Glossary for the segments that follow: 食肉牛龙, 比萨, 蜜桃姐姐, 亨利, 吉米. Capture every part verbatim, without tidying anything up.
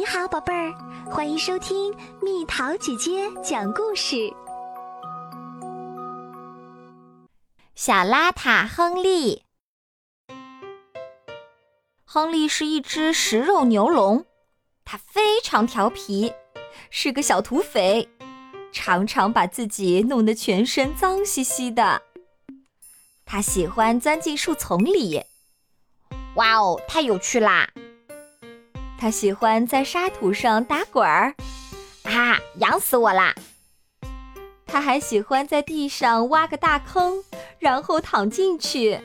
你好，宝贝儿，欢迎收听蜜桃姐姐讲故事。小邋遢亨利。亨利是一只食肉牛龙，他非常调皮，是个小土匪，常常把自己弄得全身脏兮兮的。他喜欢钻进树丛里，哇哦，太有趣啦！他喜欢在沙土上打滚儿，啊，痒死我啦！他还喜欢在地上挖个大坑，然后躺进去，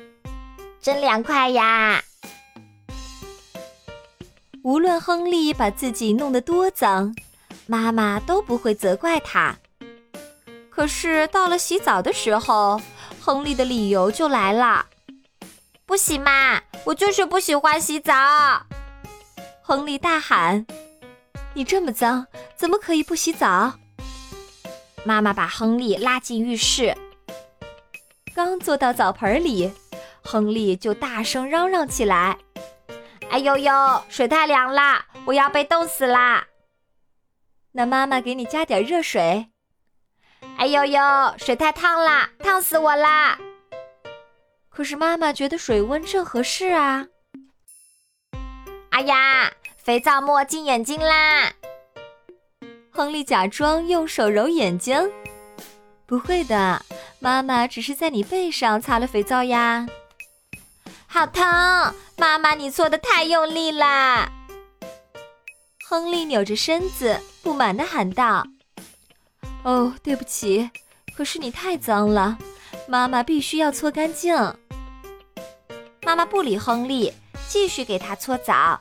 真凉快呀！无论亨利把自己弄得多脏，妈妈都不会责怪他。可是到了洗澡的时候，亨利的理由就来了：不洗嘛，我就是不喜欢洗澡。亨利大喊：你这么脏，怎么可以不洗澡？妈妈把亨利拉进浴室，刚坐到澡盆里，亨利就大声嚷嚷起来：哎呦呦，水太凉啦，我要被冻死啦！那妈妈给你加点热水。哎呦呦，水太烫啦，烫死我啦！可是妈妈觉得水温正合适啊。哎呀，肥皂沫进眼睛啦！亨利假装用手揉眼睛。不会的，妈妈只是在你背上擦了肥皂呀。好疼，妈妈你搓得太用力啦！亨利扭着身子，不满地喊道：哦，对不起，可是你太脏了，妈妈必须要搓干净。妈妈不理亨利，继续给他搓澡。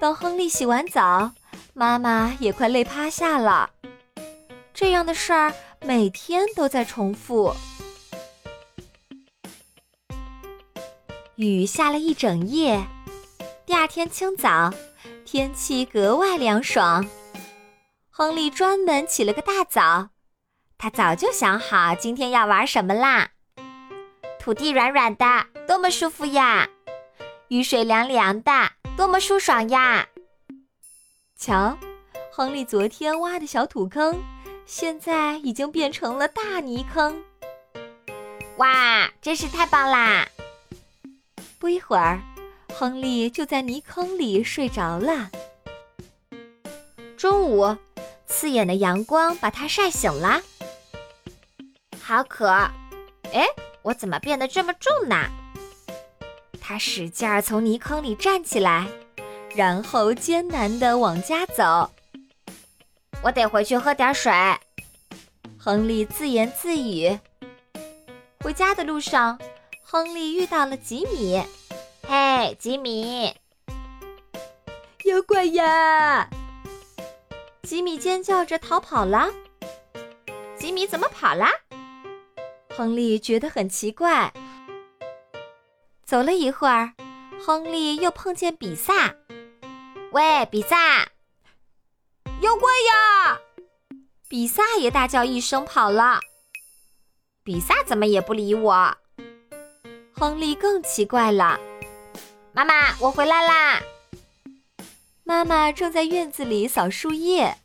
当亨利洗完澡，妈妈也快累趴下了。这样的事儿每天都在重复。雨下了一整夜，第二天清早，天气格外凉爽。亨利专门起了个大早，他早就想好今天要玩什么啦。土地软软的，多么舒服呀！雨水凉凉的，多么舒爽呀！瞧，亨利昨天挖的小土坑，现在已经变成了大泥坑。哇，真是太棒啦！不一会儿，亨利就在泥坑里睡着了。中午，刺眼的阳光把他晒醒了。好渴！哎，我怎么变得这么重呢？他使劲儿从泥坑里站起来，然后艰难地往家走。我得回去喝点水，亨利自言自语。回家的路上，亨利遇到了吉米。嘿，吉米！妖怪呀！吉米尖叫着逃跑了。吉米怎么跑了？亨利觉得很奇怪。走了一会儿，亨利又碰见比萨。喂，比萨！妖怪呀！比萨也大叫一声跑了。比萨怎么也不理我？亨利更奇怪了。妈妈，我回来啦！妈妈正在院子里扫树叶，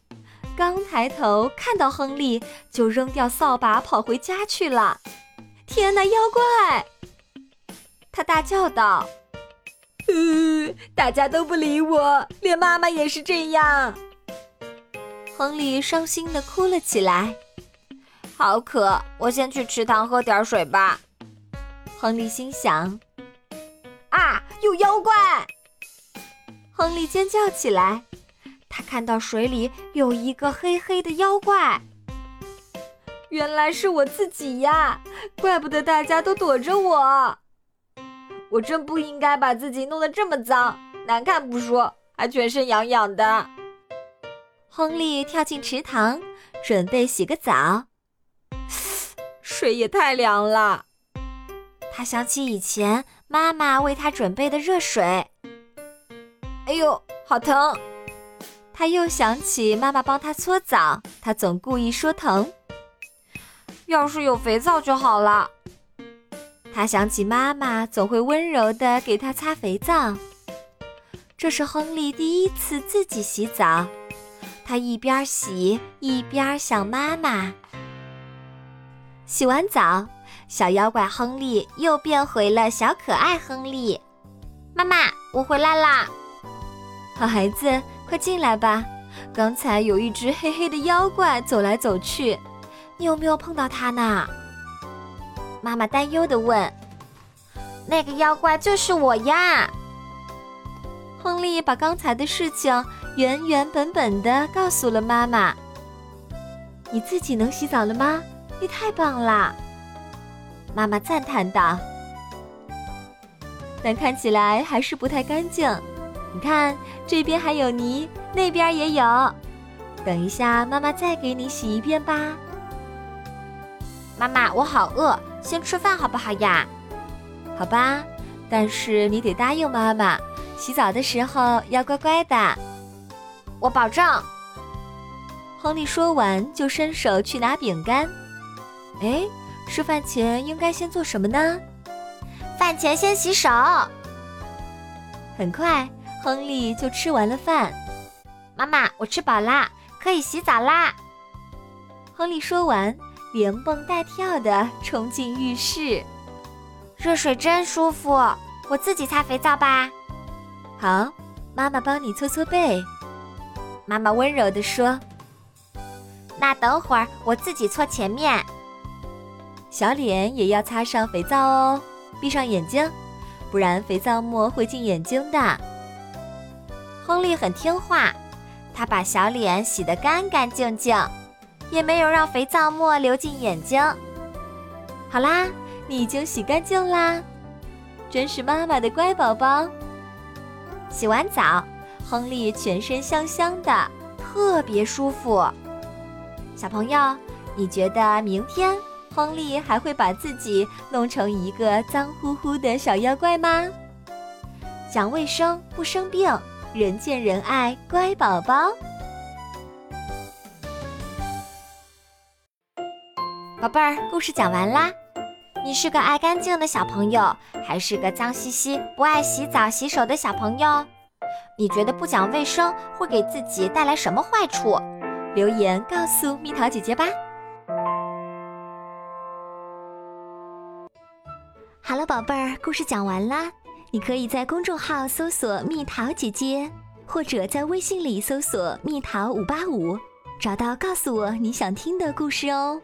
刚抬头看到亨利，就扔掉扫把跑回家去了。天哪，妖怪！他大叫道：呃，大家都不理我，连妈妈也是这样。亨利伤心地哭了起来。好渴，我先去池塘喝点水吧。亨利心想。啊，有妖怪！亨利尖叫起来。他看到水里有一个黑黑的妖怪。原来是我自己呀，怪不得大家都躲着我。我真不应该把自己弄得这么脏，难看不说，还全身痒痒的。亨利跳进池塘，准备洗个澡。水也太凉了。他想起以前妈妈为他准备的热水。哎呦，好疼！他又想起妈妈帮他搓澡，他总故意说疼。要是有肥皂就好了。他想起妈妈总会温柔地给他擦肥皂。这是亨利第一次自己洗澡，他一边洗一边想妈妈。洗完澡，小妖怪亨利又变回了小可爱亨利。妈妈，我回来啦！好孩子，快进来吧。刚才有一只黑黑的妖怪走来走去，你有没有碰到它呢？妈妈担忧地问。那个妖怪就是我呀！亨利把刚才的事情原原本本地告诉了妈妈。你自己能洗澡了吗？你太棒了！妈妈赞叹道。但看起来还是不太干净，你看这边还有泥，那边也有。等一下，妈妈再给你洗一遍吧。妈妈，我好饿，先吃饭好不好呀？好吧，但是你得答应妈妈，洗澡的时候要乖乖的。我保证。亨利说完就伸手去拿饼干。哎，吃饭前应该先做什么呢？饭前先洗手。很快，亨利就吃完了饭。妈妈，我吃饱啦，可以洗澡啦。亨利说完，连蹦带跳地冲进浴室。热水真舒服，我自己擦肥皂吧。好，妈妈帮你搓搓背。妈妈温柔地说。那等会儿我自己搓前面。小脸也要擦上肥皂哦，闭上眼睛，不然肥皂沫会进眼睛的。亨利很听话，他把小脸洗得干干净净，也没有让肥皂沫流进眼睛。好啦，你已经洗干净啦，真是妈妈的乖宝宝。洗完澡，亨利全身香香的，特别舒服。小朋友，你觉得明天亨利还会把自己弄成一个脏乎乎的小妖怪吗？讲卫生不生病，人见人爱，乖宝宝。宝贝儿，故事讲完啦。你是个爱干净的小朋友，还是个脏兮兮不爱洗澡洗手的小朋友？你觉得不讲卫生会给自己带来什么坏处？留言告诉蜜桃姐姐吧。好了，宝贝儿，故事讲完啦。你可以在公众号搜索蜜桃姐姐，或者在微信里搜索蜜桃五八五，找到告诉我你想听的故事哦。